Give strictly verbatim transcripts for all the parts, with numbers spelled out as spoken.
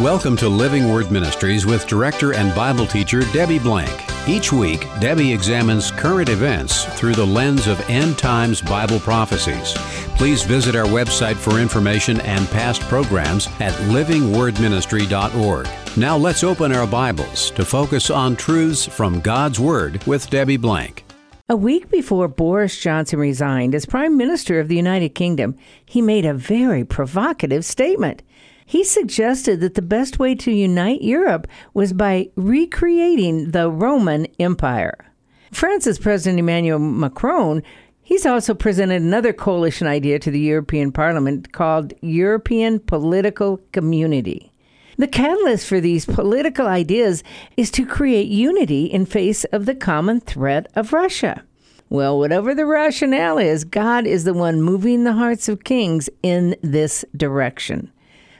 Welcome to Living Word Ministries with director and Bible teacher Debbie Blank. Each week, Debbie examines current events through the lens of end times Bible prophecies. Please visit our website for information and past programs at living word ministry dot org. Now let's open our Bibles to focus on truths from God's Word with Debbie Blank. A week before Boris Johnson resigned as Prime Minister of the United Kingdom, he made a very provocative statement. He suggested that the best way to unite Europe was by recreating the Roman Empire. France's President Emmanuel Macron, he's also presented another coalition idea to the European Parliament called European Political Community. The catalyst for these political ideas is to create unity in face of the common threat of Russia. Well, whatever the rationale is, God is the one moving the hearts of kings in this direction.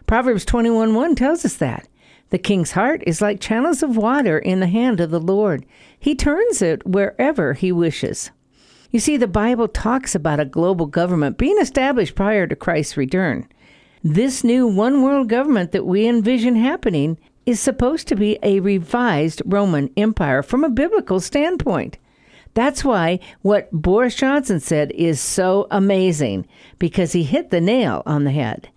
Proverbs twenty-one one tells us that. The king's heart is like channels of water in the hand of the Lord. He turns it wherever he wishes. You see, the Bible talks about a global government being established prior to Christ's return. This new one world government that we envision happening is supposed to be a revised Roman Empire from a biblical standpoint. That's why what Boris Johnson said is so amazing, because he hit the nail on the head.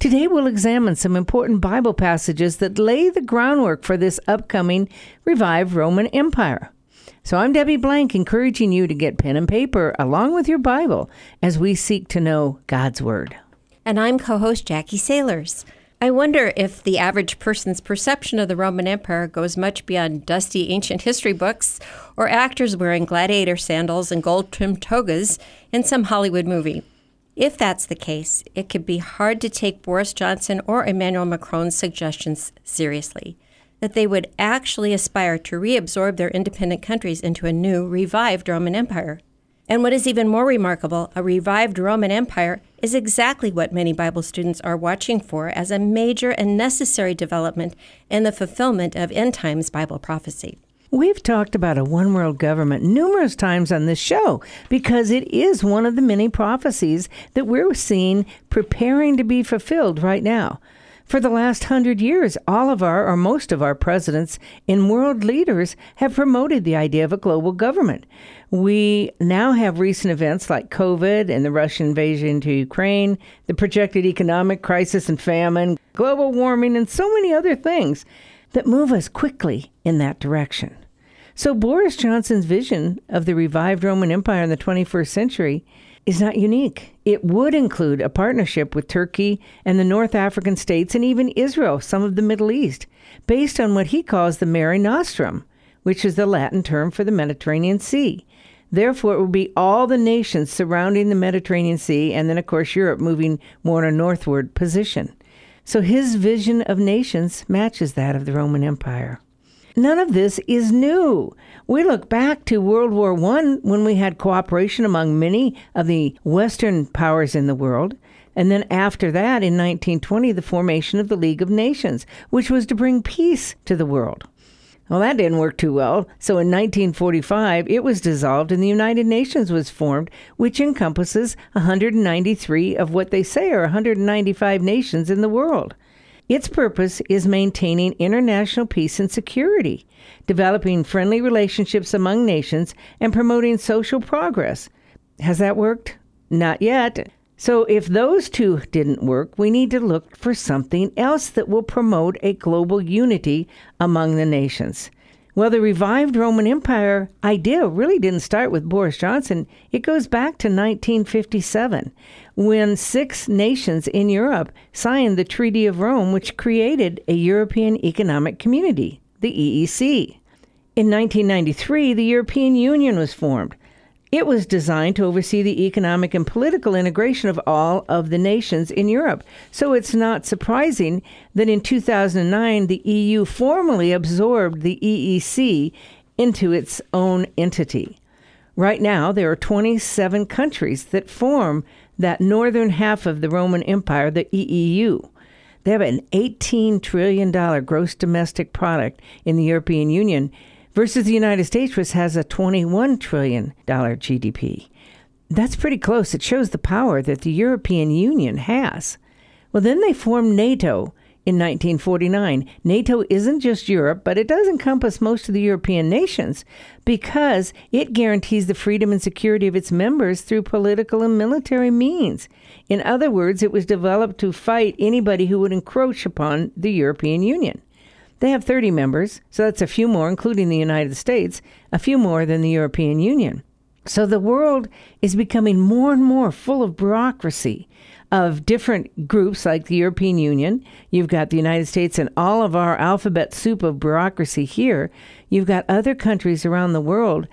Today we'll examine some important Bible passages that lay the groundwork for this upcoming revived Roman Empire. So I'm Debbie Blank, encouraging you to get pen and paper along with your Bible as we seek to know God's Word. And I'm co-host Jackie Sailors. I wonder if the average person's perception of the Roman Empire goes much beyond dusty ancient history books or actors wearing gladiator sandals and gold-trimmed togas in some Hollywood movie. If that's the case, it could be hard to take Boris Johnson or Emmanuel Macron's suggestions seriously, that they would actually aspire to reabsorb their independent countries into a new, revived Roman Empire. And what is even more remarkable, a revived Roman Empire is exactly what many Bible students are watching for as a major and necessary development in the fulfillment of end times Bible prophecy. We've talked about a one-world government numerous times on this show because it is one of the many prophecies that we're seeing preparing to be fulfilled right now. For the last hundred years, all of our or most of our presidents and world leaders have promoted the idea of a global government. We now have recent events like COVID and the Russian invasion into Ukraine, the projected economic crisis and famine, global warming, and so many other things that move us quickly in that direction. So Boris Johnson's vision of the revived Roman Empire in the twenty-first century is not unique. It would include a partnership with Turkey and the North African states and even Israel, some of the Middle East, based on what he calls the Mare Nostrum, which is the Latin term for the Mediterranean Sea. Therefore, it would be all the nations surrounding the Mediterranean Sea and then, of course, Europe moving more in a northward position. So his vision of nations matches that of the Roman Empire. None of this is new. We look back to World War One when we had cooperation among many of the Western powers in the world. And then after that, in nineteen twenty, the formation of the League of Nations, which was to bring peace to the world. Well, that didn't work too well. So in nineteen forty-five, it was dissolved and the United Nations was formed, which encompasses one hundred ninety-three of what they say are one hundred ninety-five nations in the world. Its purpose is maintaining international peace and security, developing friendly relationships among nations, and promoting social progress. Has that worked? Not yet. So if those two didn't work, we need to look for something else that will promote a global unity among the nations. Well, the revived Roman Empire idea really didn't start with Boris Johnson. It goes back to nineteen fifty-seven, when six nations in Europe signed the Treaty of Rome, which created a European Economic Community, the E E C. In nineteen ninety-three, the European Union was formed. It was designed to oversee the economic and political integration of all of the nations in Europe. So it's not surprising that in two thousand nine, the E U formally absorbed the E E C into its own entity. Right now, there are twenty-seven countries that form that northern half of the Roman Empire, the E U. They have an eighteen trillion dollars gross domestic product in the European Union, versus the United States, which has a twenty-one trillion dollars G D P. That's pretty close. It shows the power that the European Union has. Well, then they formed NATO In nineteen forty-nine, NATO isn't just Europe, but it does encompass most of the European nations because it guarantees the freedom and security of its members through political and military means. In other words, it was developed to fight anybody who would encroach upon the European Union. They have thirty members, so that's a few more, including the United States, a few more than the European Union. So the world is becoming more and more full of bureaucracy, of different groups like the European Union. You've got the United States and all of our alphabet soup of bureaucracy here. You've got other countries around the world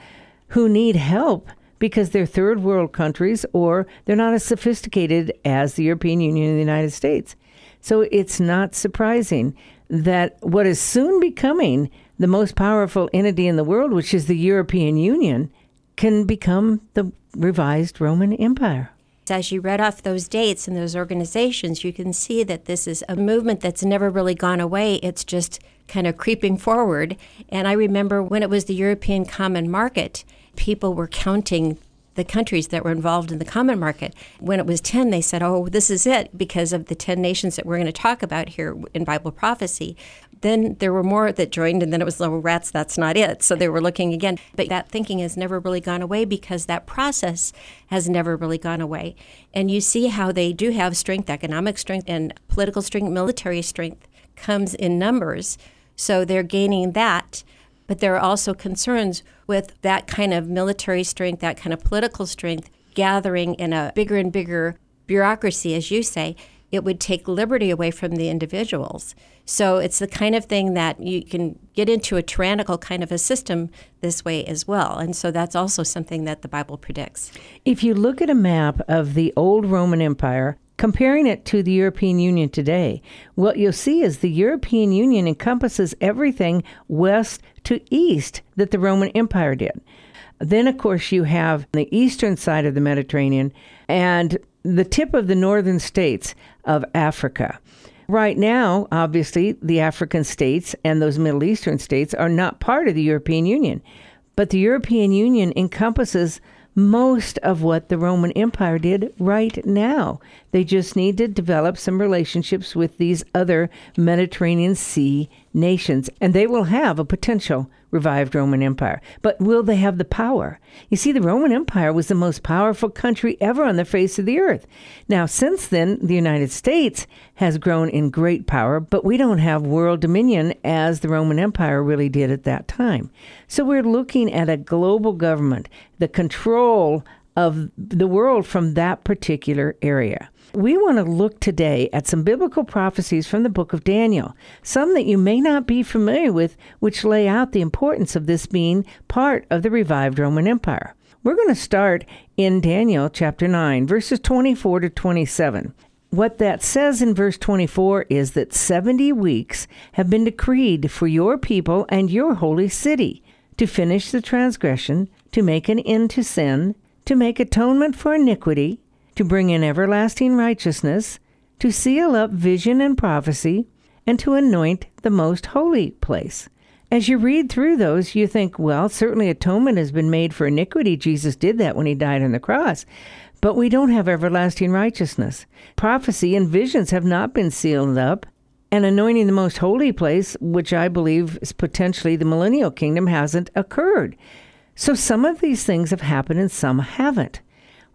who need help because they're third world countries or they're not as sophisticated as the European Union and the United States. So it's not surprising that what is soon becoming the most powerful entity in the world, which is the European Union, can become the revised Roman Empire. As you read off those dates and those organizations, you can see that this is a movement that's never really gone away. It's just kind of creeping forward. And I remember when it was the European Common Market, people were counting the countries that were involved in the Common Market. When it was ten, they said, oh, this is it, because of the ten nations that we're going to talk about here in Bible prophecy. Then there were more that joined, and then it was, oh, rats, that's not it. So they were looking again. But that thinking has never really gone away because that process has never really gone away. And you see how they do have strength, economic strength, and political strength, military strength comes in numbers. So they're gaining that. But there are also concerns with that kind of military strength, that kind of political strength gathering in a bigger and bigger bureaucracy, as you say. It would take liberty away from the individuals. So it's the kind of thing that you can get into a tyrannical kind of a system this way as well. And so that's also something that the Bible predicts. If you look at a map of the old Roman Empire, comparing it to the European Union today, what you'll see is the European Union encompasses everything west to east that the Roman Empire did. Then, of course, you have the eastern side of the Mediterranean and the tip of the northern states of Africa. Right now, obviously, the African states and those Middle Eastern states are not part of the European Union. But the European Union encompasses most of what the Roman Empire did right now. They just need to develop some relationships with these other Mediterranean Sea nations, and they will have a potential revived Roman Empire. But will they have the power? You see, the Roman Empire was the most powerful country ever on the face of the earth. Now, since then, the United States has grown in great power, but we don't have world dominion as the Roman Empire really did at that time. So we're looking at a global government, the control of the world from that particular area. We want to look today at some biblical prophecies from the book of Daniel, some that you may not be familiar with, which lay out the importance of this being part of the revived Roman Empire. We're going to start in Daniel chapter nine, verses twenty-four to twenty-seven. What that says in verse twenty-four is that seventy weeks have been decreed for your people and your holy city to finish the transgression, to make an end to sin, to make atonement for iniquity, to bring in everlasting righteousness, to seal up vision and prophecy, and to anoint the most holy place. As you read through those, you think, well, certainly atonement has been made for iniquity. Jesus did that when he died on the cross. But we don't have everlasting righteousness. Prophecy and visions have not been sealed up. And anointing the most holy place, which I believe is potentially the millennial kingdom, hasn't occurred. So some of these things have happened and some haven't.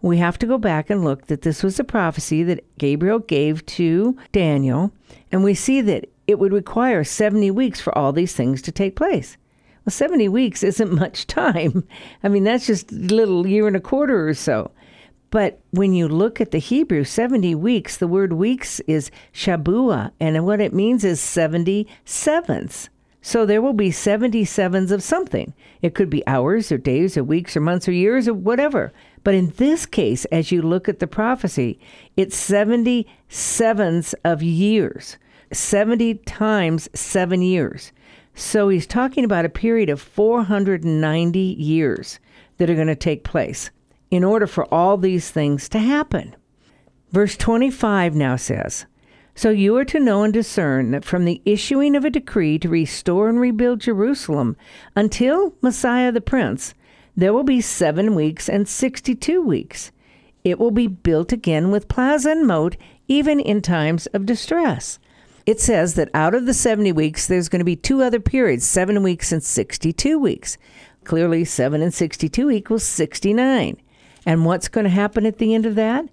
We have to go back and look that this was a prophecy that Gabriel gave to Daniel, and we see that it would require seventy weeks for all these things to take place. Well, seventy weeks isn't much time. I mean, that's just a little year and a quarter or so. But when you look at the Hebrew, seventy weeks, the word weeks is shabuah, and what it means is seventy-sevenths. So there will be seventy-sevens of something. It could be hours or days or weeks or months or years or whatever. But in this case, as you look at the prophecy, it's seventy-sevens of years, seventy times seven years. So he's talking about a period of four hundred ninety years that are going to take place in order for all these things to happen. Verse twenty-five now says, so you are to know and discern that from the issuing of a decree to restore and rebuild Jerusalem until Messiah the Prince, there will be seven weeks and sixty-two weeks. It will be built again with plaza and moat, even in times of distress. it says that out of the seventy weeks, there's going to be two other periods, seven weeks and sixty-two weeks. Clearly, seven and sixty-two equals sixty-nine. And what's going to happen at the end of that?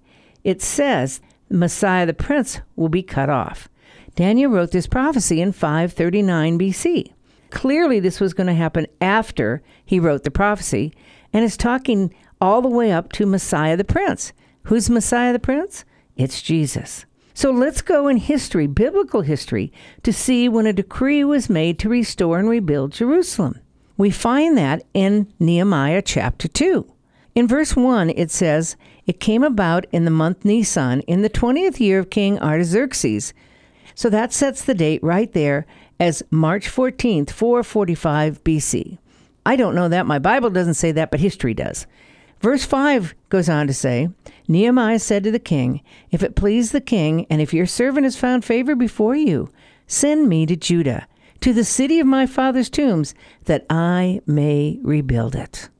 It says Messiah the Prince will be cut off. Daniel wrote this prophecy in five thirty-nine B C. Clearly, this was going to happen after he wrote the prophecy, and it's talking all the way up to Messiah the Prince. Who's Messiah the Prince? It's Jesus. So let's go in history, biblical history, to see when a decree was made to restore and rebuild Jerusalem. We find that in Nehemiah chapter two. In verse one, it says, "It came about in the month Nisan, in the twentieth year of King Artaxerxes." So that sets the date right there as March fourteenth, four forty-five B C. I don't know that. My Bible doesn't say that, but history does. Verse five goes on to say, Nehemiah said to the king, "If it please the king, and if your servant has found favor before you, send me to Judah, to the city of my father's tombs, that I may rebuild it."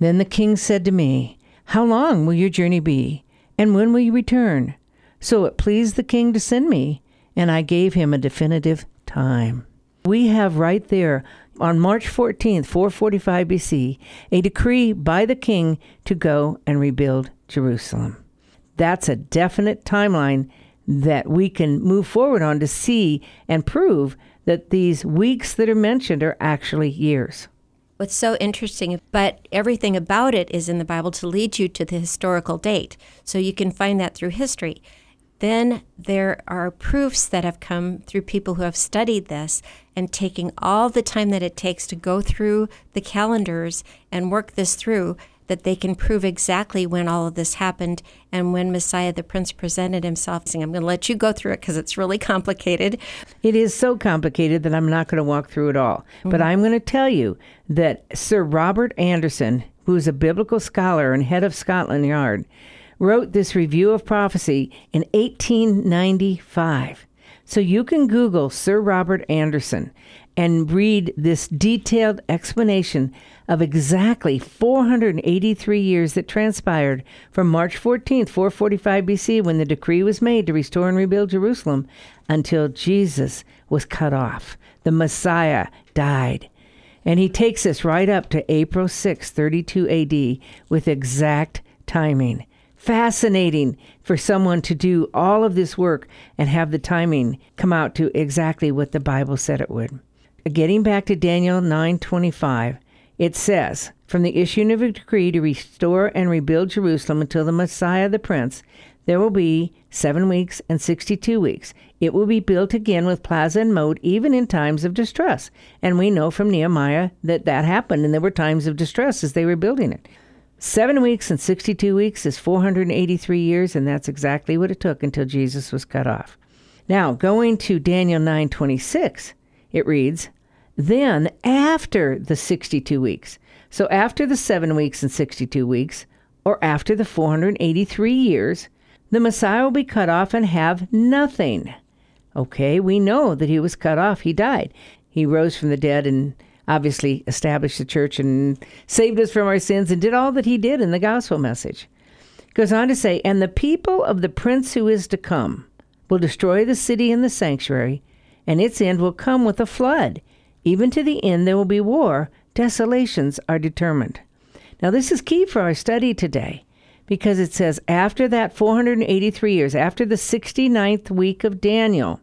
Then the king said to me, "How long will your journey be, and when will you return?" So it pleased the king to send me, and I gave him a definitive time. We have right there on March fourteenth, four forty-five B C, a decree by the king to go and rebuild Jerusalem. That's a definite timeline that we can move forward on to see and prove that these weeks that are mentioned are actually years. What's so interesting, but everything about it is in the Bible to lead you to the historical date. So you can find that through history. Then there are proofs that have come through people who have studied this and taking all the time that it takes to go through the calendars and work this through, that they can prove exactly when all of this happened and when Messiah the Prince presented himself. I'm going to let you go through it because it's really complicated. It is so complicated that I'm not going to walk through it all. Mm-hmm. But I'm going to tell you that Sir Robert Anderson, who is a biblical scholar and head of Scotland Yard, wrote this review of prophecy in eighteen ninety-five. So you can Google Sir Robert Anderson and read this detailed explanation of exactly four hundred eighty-three years that transpired from March fourteenth, four forty-five B C, when the decree was made to restore and rebuild Jerusalem, until Jesus was cut off. The Messiah died. And he takes us right up to April sixth, thirty-two A D, with exact timing. Fascinating for someone to do all of this work and have the timing come out to exactly what the Bible said it would. Getting back to Daniel nine twenty-five, it says, "From the issuing of a decree to restore and rebuild Jerusalem until the Messiah the Prince, there will be seven weeks and sixty-two weeks. It will be built again with plaza and moat, even in times of distress." And we know from Nehemiah that that happened, and there were times of distress as they were building it. Seven weeks and sixty-two weeks is four hundred eighty-three years, and that's exactly what it took until Jesus was cut off. Now, going to Daniel nine twenty-six, it reads, "Then after the sixty-two weeks, so after the seven weeks and sixty-two weeks, or after the four hundred eighty-three years, the Messiah will be cut off and have nothing." Okay, we know that he was cut off. He died. He rose from the dead and obviously established the church and saved us from our sins and did all that he did in the gospel message. It goes on to say, "And the people of the prince who is to come will destroy the city and the sanctuary, and its end will come with a flood. Even to the end there will be war. Desolations are determined." Now this is key for our study today, because it says after that four hundred eighty-three years, after the sixty-ninth week of Daniel,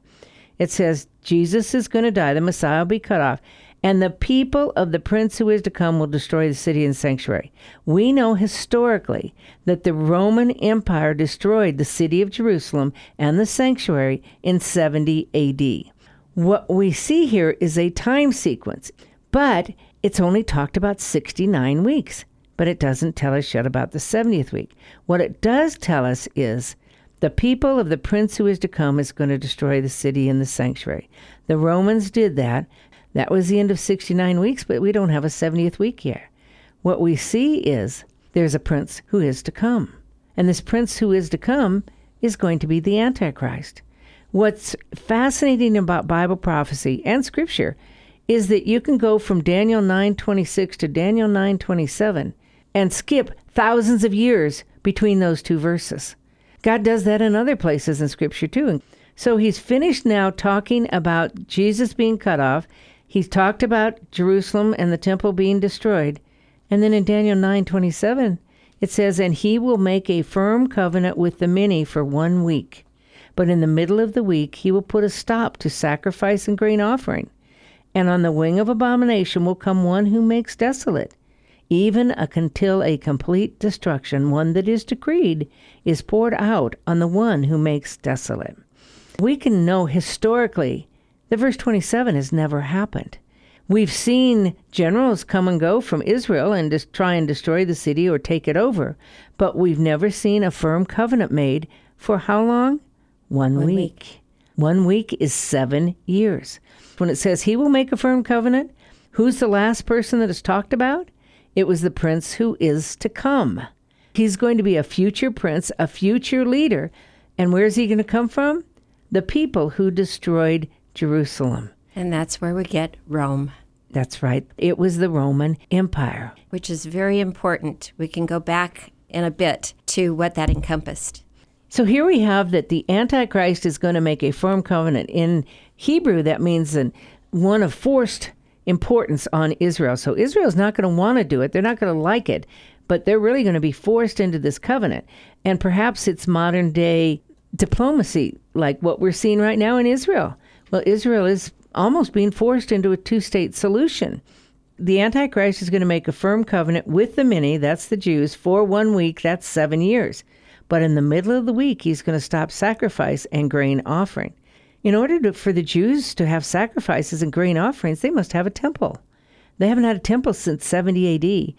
it says Jesus is going to die, the Messiah will be cut off, and the people of the prince who is to come will destroy the city and sanctuary. We know historically that the Roman Empire destroyed the city of Jerusalem and the sanctuary in seventy A D. What we see here is a time sequence, but it's only talked about sixty-nine weeks, but it doesn't tell us yet about the seventieth week. What it does tell us is the people of the prince who is to come is going to destroy the city and the sanctuary. The Romans did that. That was the end of sixty-nine weeks, but we don't have a seventieth week yet. What we see is there's a prince who is to come. And this prince who is to come is going to be the Antichrist. What's fascinating about Bible prophecy and Scripture is that you can go from Daniel nine twenty-six to Daniel nine twenty-seven and skip thousands of years between those two verses. God does that in other places in Scripture too. So he's finished now talking about Jesus being cut off. He's talked about Jerusalem and the temple being destroyed. And then in Daniel nine twenty-seven, it says, "And he will make a firm covenant with the many for one week. But in the middle of the week, he will put a stop to sacrifice and grain offering. And on the wing of abomination will come one who makes desolate, even until a complete destruction, one that is decreed, is poured out on the one who makes desolate." We can know historically that verse twenty-seven has never happened. We've seen generals come and go from Israel and just try and destroy the city or take it over, but we've never seen a firm covenant made for how long? One, One week. week. One week is seven years. When it says he will make a firm covenant, who's the last person that is talked about? It was the prince who is to come. He's going to be a future prince, a future leader. And where's he going to come from? The people who destroyed Jerusalem. And that's where we get Rome. That's right. It was the Roman Empire. Which is very important. We can go back in a bit to what that encompassed. So here we have that the Antichrist is going to make a firm covenant. In Hebrew, that means an, one of forced importance on Israel. So Israel's not going to want to do it. They're not going to like it. But they're really going to be forced into this covenant. And perhaps it's modern day diplomacy, like what we're seeing right now in Israel. Well, Israel is almost being forced into a two-state solution. The Antichrist is going to make a firm covenant with the many, that's the Jews, for one week, that's seven years. But in the middle of the week, he's going to stop sacrifice and grain offering. In order to, for the Jews to have sacrifices and grain offerings, they must have a temple. They haven't had a temple since seventy A D.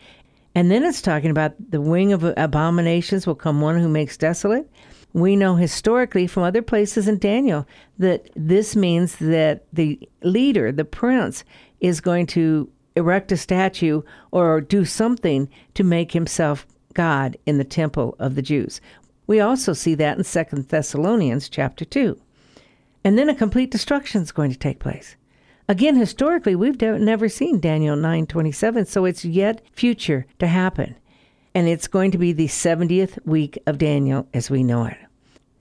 And then it's talking about the wing of abominations will come one who makes desolate. We know historically from other places in Daniel that this means that the leader, the prince, is going to erect a statue or do something to make himself God in the temple of the Jews. We also see that in Second Thessalonians chapter two. And then a complete destruction is going to take place. Again, historically, we've de- never seen Daniel nine twenty-seven, so it's yet future to happen. And it's going to be the seventieth week of Daniel as we know it.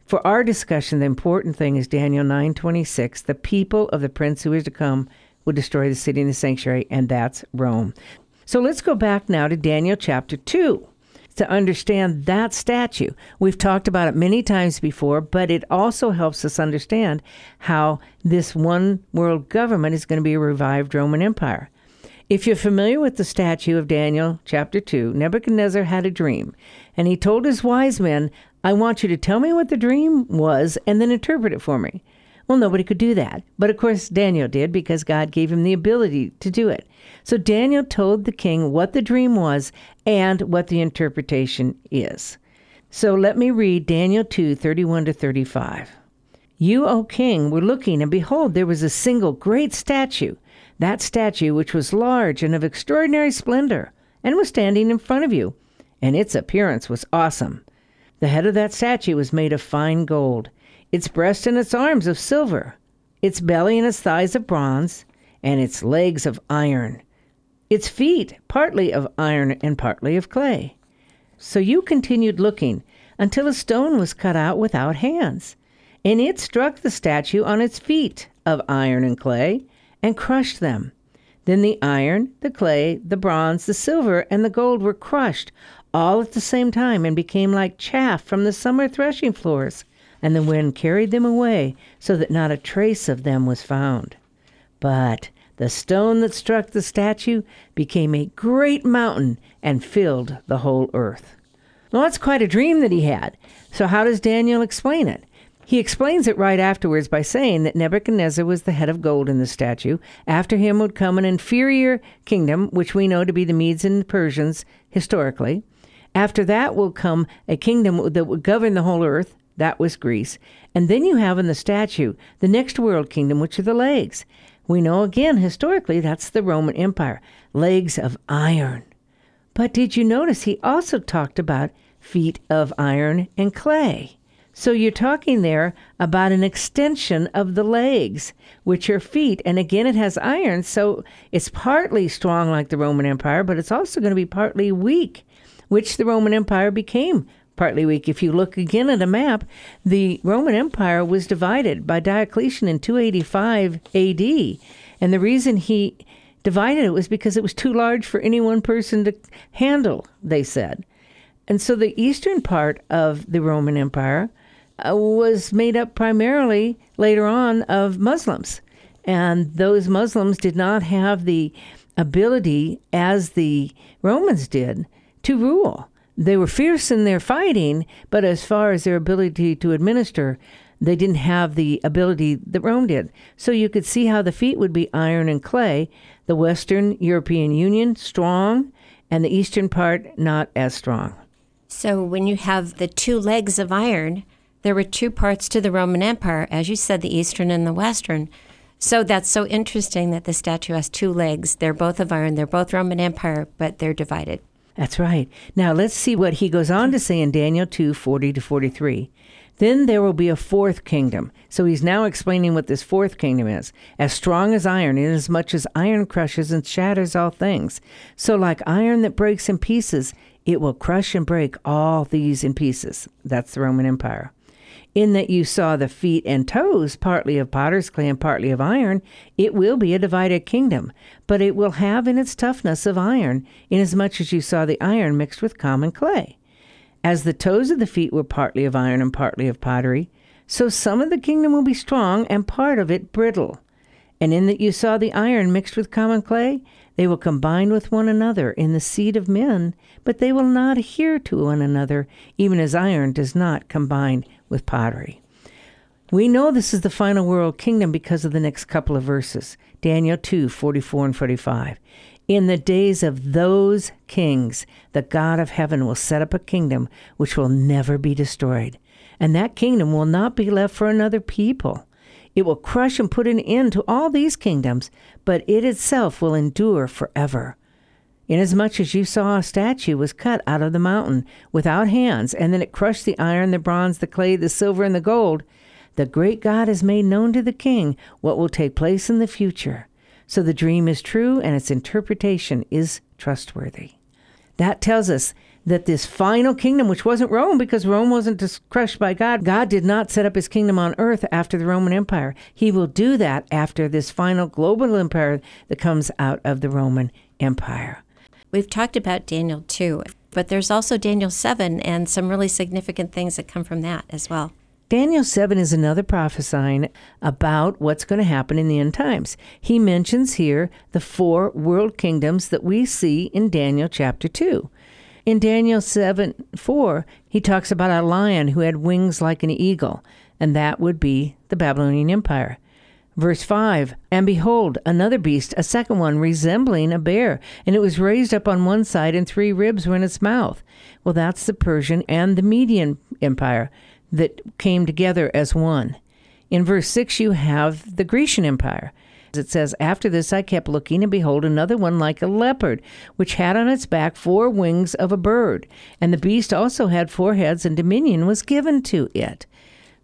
For our discussion, the important thing is Daniel nine twenty-six, the people of the prince who is to come will destroy the city and the sanctuary, and that's Rome. So let's go back now to Daniel chapter two. To understand that statue. We've talked about it many times before, but it also helps us understand how this one world government is going to be a revived Roman Empire. If you're familiar with the statue of Daniel chapter two, Nebuchadnezzar had a dream, and he told his wise men, "I want you to tell me what the dream was and then interpret it for me." Well, nobody could do that. But of course, Daniel did because God gave him the ability to do it. So Daniel told the king what the dream was and what the interpretation is. So let me read Daniel two, thirty-one to thirty-five. "You, O king, were looking, and behold, there was a single great statue, that statue which was large and of extraordinary splendor, and was standing in front of you, and its appearance was awesome. The head of that statue was made of fine gold, its breast and its arms of silver, its belly and its thighs of bronze, and its legs of iron, its feet partly of iron and partly of clay. So you continued looking until a stone was cut out without hands, and it struck the statue on its feet of iron and clay, and crushed them. Then the iron, the clay, the bronze, the silver, and the gold were crushed all at the same time and became like chaff from the summer threshing floors. And the wind carried them away so that not a trace of them was found. But the stone that struck the statue became a great mountain and filled the whole earth." Well, that's quite a dream that he had. So how does Daniel explain it? He explains it right afterwards by saying that Nebuchadnezzar was the head of gold in the statue. After him would come an inferior kingdom, which we know to be the Medes and Persians historically. After that will come a kingdom that would govern the whole earth. That was Greece. And then you have in the statue the next world kingdom, which are the legs. We know, again, historically, that's the Roman Empire. Legs of iron. But did you notice he also talked about feet of iron and clay? So you're talking there about an extension of the legs, which are feet. And again, it has iron, so it's partly strong like the Roman Empire, but it's also going to be partly weak, which the Roman Empire became partly weak. If you look again at a map, the Roman Empire was divided by Diocletian in two eighty-five A D, and the reason he divided it was because it was too large for any one person to handle, they said. And so the eastern part of the Roman Empire uh, was made up primarily later on of Muslims. And those Muslims did not have the ability, as the Romans did, to rule. They were fierce in their fighting, but as far as their ability to administer, they didn't have the ability that Rome did. So you could see how the feet would be iron and clay, the Western European Union strong, and the eastern part not as strong. So when you have the two legs of iron, there were two parts to the Roman Empire, as you said, the eastern and the western. So that's so interesting that the statue has two legs. They're both of iron. They're both Roman Empire, but they're divided. That's right. Now let's see what he goes on to say in Daniel two forty to forty-three. Then there will be a fourth kingdom. So he's now explaining what this fourth kingdom is. As strong as iron, inasmuch as iron crushes and shatters all things. So like iron that breaks in pieces, it will crush and break all these in pieces. That's the Roman Empire. In that you saw the feet and toes, partly of potter's clay and partly of iron, it will be a divided kingdom, but it will have in its toughness of iron, inasmuch as you saw the iron mixed with common clay. As the toes of the feet were partly of iron and partly of pottery, so some of the kingdom will be strong and part of it brittle. And in that you saw the iron mixed with common clay, they will combine with one another in the seed of men, but they will not adhere to one another, even as iron does not combine with pottery. We know this is the final world kingdom because of the next couple of verses, Daniel two forty-four and forty-five. In the days of those kings, the God of heaven will set up a kingdom which will never be destroyed. And that kingdom will not be left for another people. It will crush and put an end to all these kingdoms, but it itself will endure forever. Inasmuch as you saw a statue was cut out of the mountain without hands, and then it crushed the iron, the bronze, the clay, the silver, and the gold, the great God has made known to the king what will take place in the future. So the dream is true and its interpretation is trustworthy. That tells us that this final kingdom, which wasn't Rome, because Rome wasn't crushed by God. God did not set up his kingdom on earth after the Roman Empire. He will do that after this final global empire that comes out of the Roman Empire. We've talked about Daniel two, but there's also Daniel seven and some really significant things that come from that as well. Daniel seven is another prophesying about what's going to happen in the end times. He mentions here the four world kingdoms that we see in Daniel chapter two. In Daniel seven four, he talks about a lion who had wings like an eagle, and that would be the Babylonian Empire. Verse five, and behold, another beast, a second one, resembling a bear, and it was raised up on one side, and three ribs were in its mouth. Well, that's the Persian and the Median Empire that came together as one. In verse six, you have the Grecian Empire. It says, after this I kept looking, and behold, another one like a leopard, which had on its back four wings of a bird. And the beast also had four heads, and dominion was given to it.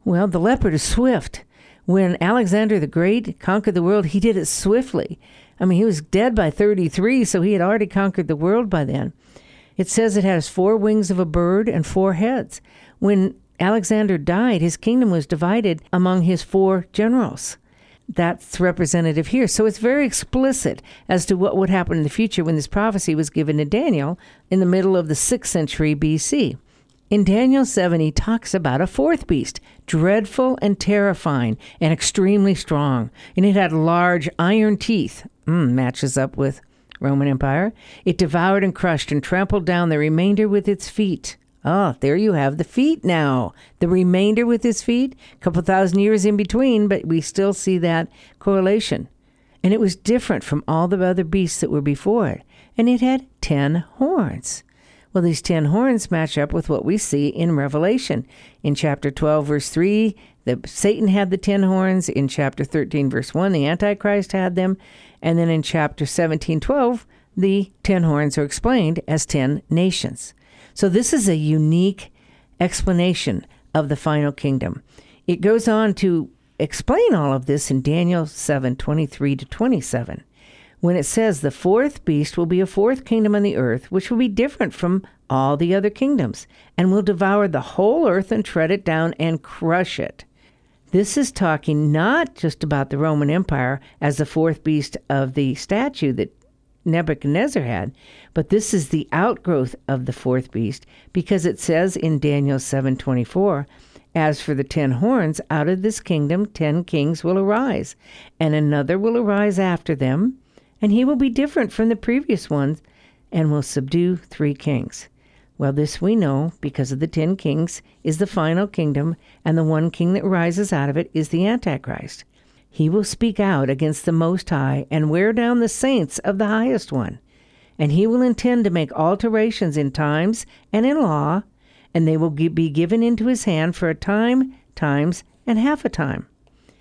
Well, the leopard is swift. When Alexander the Great conquered the world, he did it swiftly. I mean, he was dead by thirty-three, so he had already conquered the world by then. It says it has four wings of a bird and four heads. When Alexander died, his kingdom was divided among his four generals. That's representative here. So it's very explicit as to what would happen in the future when this prophecy was given to Daniel in the middle of the sixth century B C. In Daniel seven, he talks about a fourth beast, dreadful and terrifying and extremely strong. And it had large iron teeth, mm, matches up with Roman Empire. It devoured and crushed and trampled down the remainder with its feet. Oh, there you have the feet now. The remainder with his feet, a couple thousand years in between, but we still see that correlation. And it was different from all the other beasts that were before it. And it had ten horns. Well, these ten horns match up with what we see in Revelation. In chapter twelve, verse three, the, Satan had the ten horns. In chapter thirteen, verse one, the Antichrist had them. And then in chapter seventeen, twelve, the ten horns are explained as ten nations. So this is a unique explanation of the final kingdom. It goes on to explain all of this in Daniel seven, twenty-three to twenty-seven, when it says the fourth beast will be a fourth kingdom on the earth, which will be different from all the other kingdoms, and will devour the whole earth and tread it down and crush it. This is talking not just about the Roman Empire as the fourth beast of the statue that Nebuchadnezzar had, but this is the outgrowth of the fourth beast, because it says in Daniel seven twenty-four, "As for the ten horns, out of this kingdom ten kings will arise, and another will arise after them, and he will be different from the previous ones, and will subdue three kings." Well, this we know because of the ten kings is the final kingdom, and the one king that rises out of it is the Antichrist. He will speak out against the Most High and wear down the saints of the Highest One. And he will intend to make alterations in times and in law, and they will be given into his hand for a time, times, and half a time.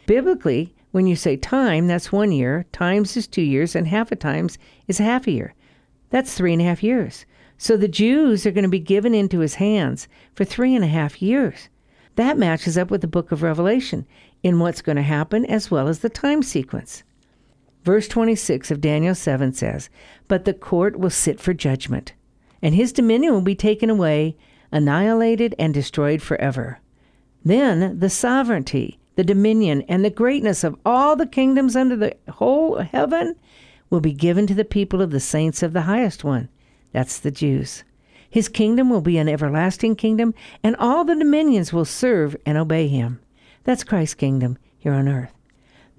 Biblically, when you say time, that's one year, times is two years, and half a times is half a year. That's three and a half years. So the Jews are going to be given into his hands for three and a half years. That matches up with the book of Revelation in what's going to happen as well as the time sequence. Verse twenty-six of Daniel seven says, "But the court will sit for judgment, and his dominion will be taken away, annihilated and destroyed forever. Then the sovereignty, the dominion, and the greatness of all the kingdoms under the whole heaven will be given to the people of the saints of the Highest One." That's the Jews. His kingdom will be an everlasting kingdom, and all the dominions will serve and obey him. That's Christ's kingdom here on earth.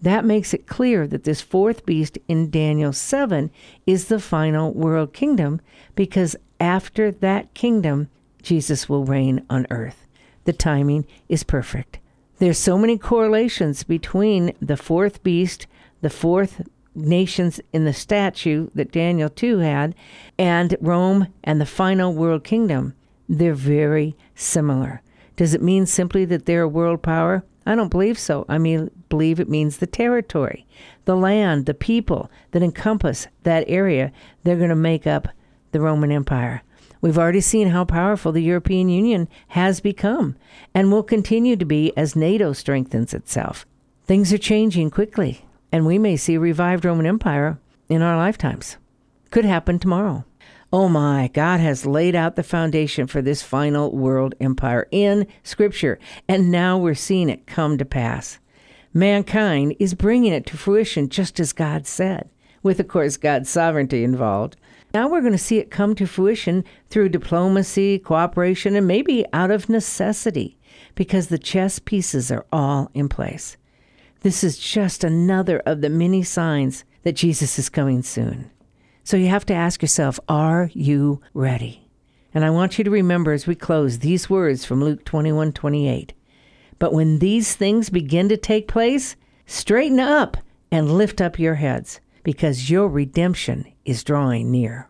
That makes it clear that this fourth beast in Daniel seven is the final world kingdom, because after that kingdom, Jesus will reign on earth. The timing is perfect. There's so many correlations between the fourth beast, the fourth nations in the statue that Daniel two had, and Rome and the final world kingdom. They're very similar. Does it mean simply that they're a world power? I don't believe so. I mean, believe it means the territory, the land, the people that encompass that area. They're going to make up the Roman Empire. We've already seen how powerful the European Union has become and will continue to be as NATO strengthens itself. Things are changing quickly, and we may see a revived Roman Empire in our lifetimes. Could happen tomorrow. Oh my, God has laid out the foundation for this final world empire in Scripture, and now we're seeing it come to pass. Mankind is bringing it to fruition just as God said, with, of course, God's sovereignty involved. Now we're going to see it come to fruition through diplomacy, cooperation, and maybe out of necessity, because the chess pieces are all in place. This is just another of the many signs that Jesus is coming soon. So you have to ask yourself, are you ready? And I want you to remember as we close these words from Luke twenty-one twenty-eight. "But when these things begin to take place, straighten up and lift up your heads, because your redemption is drawing near."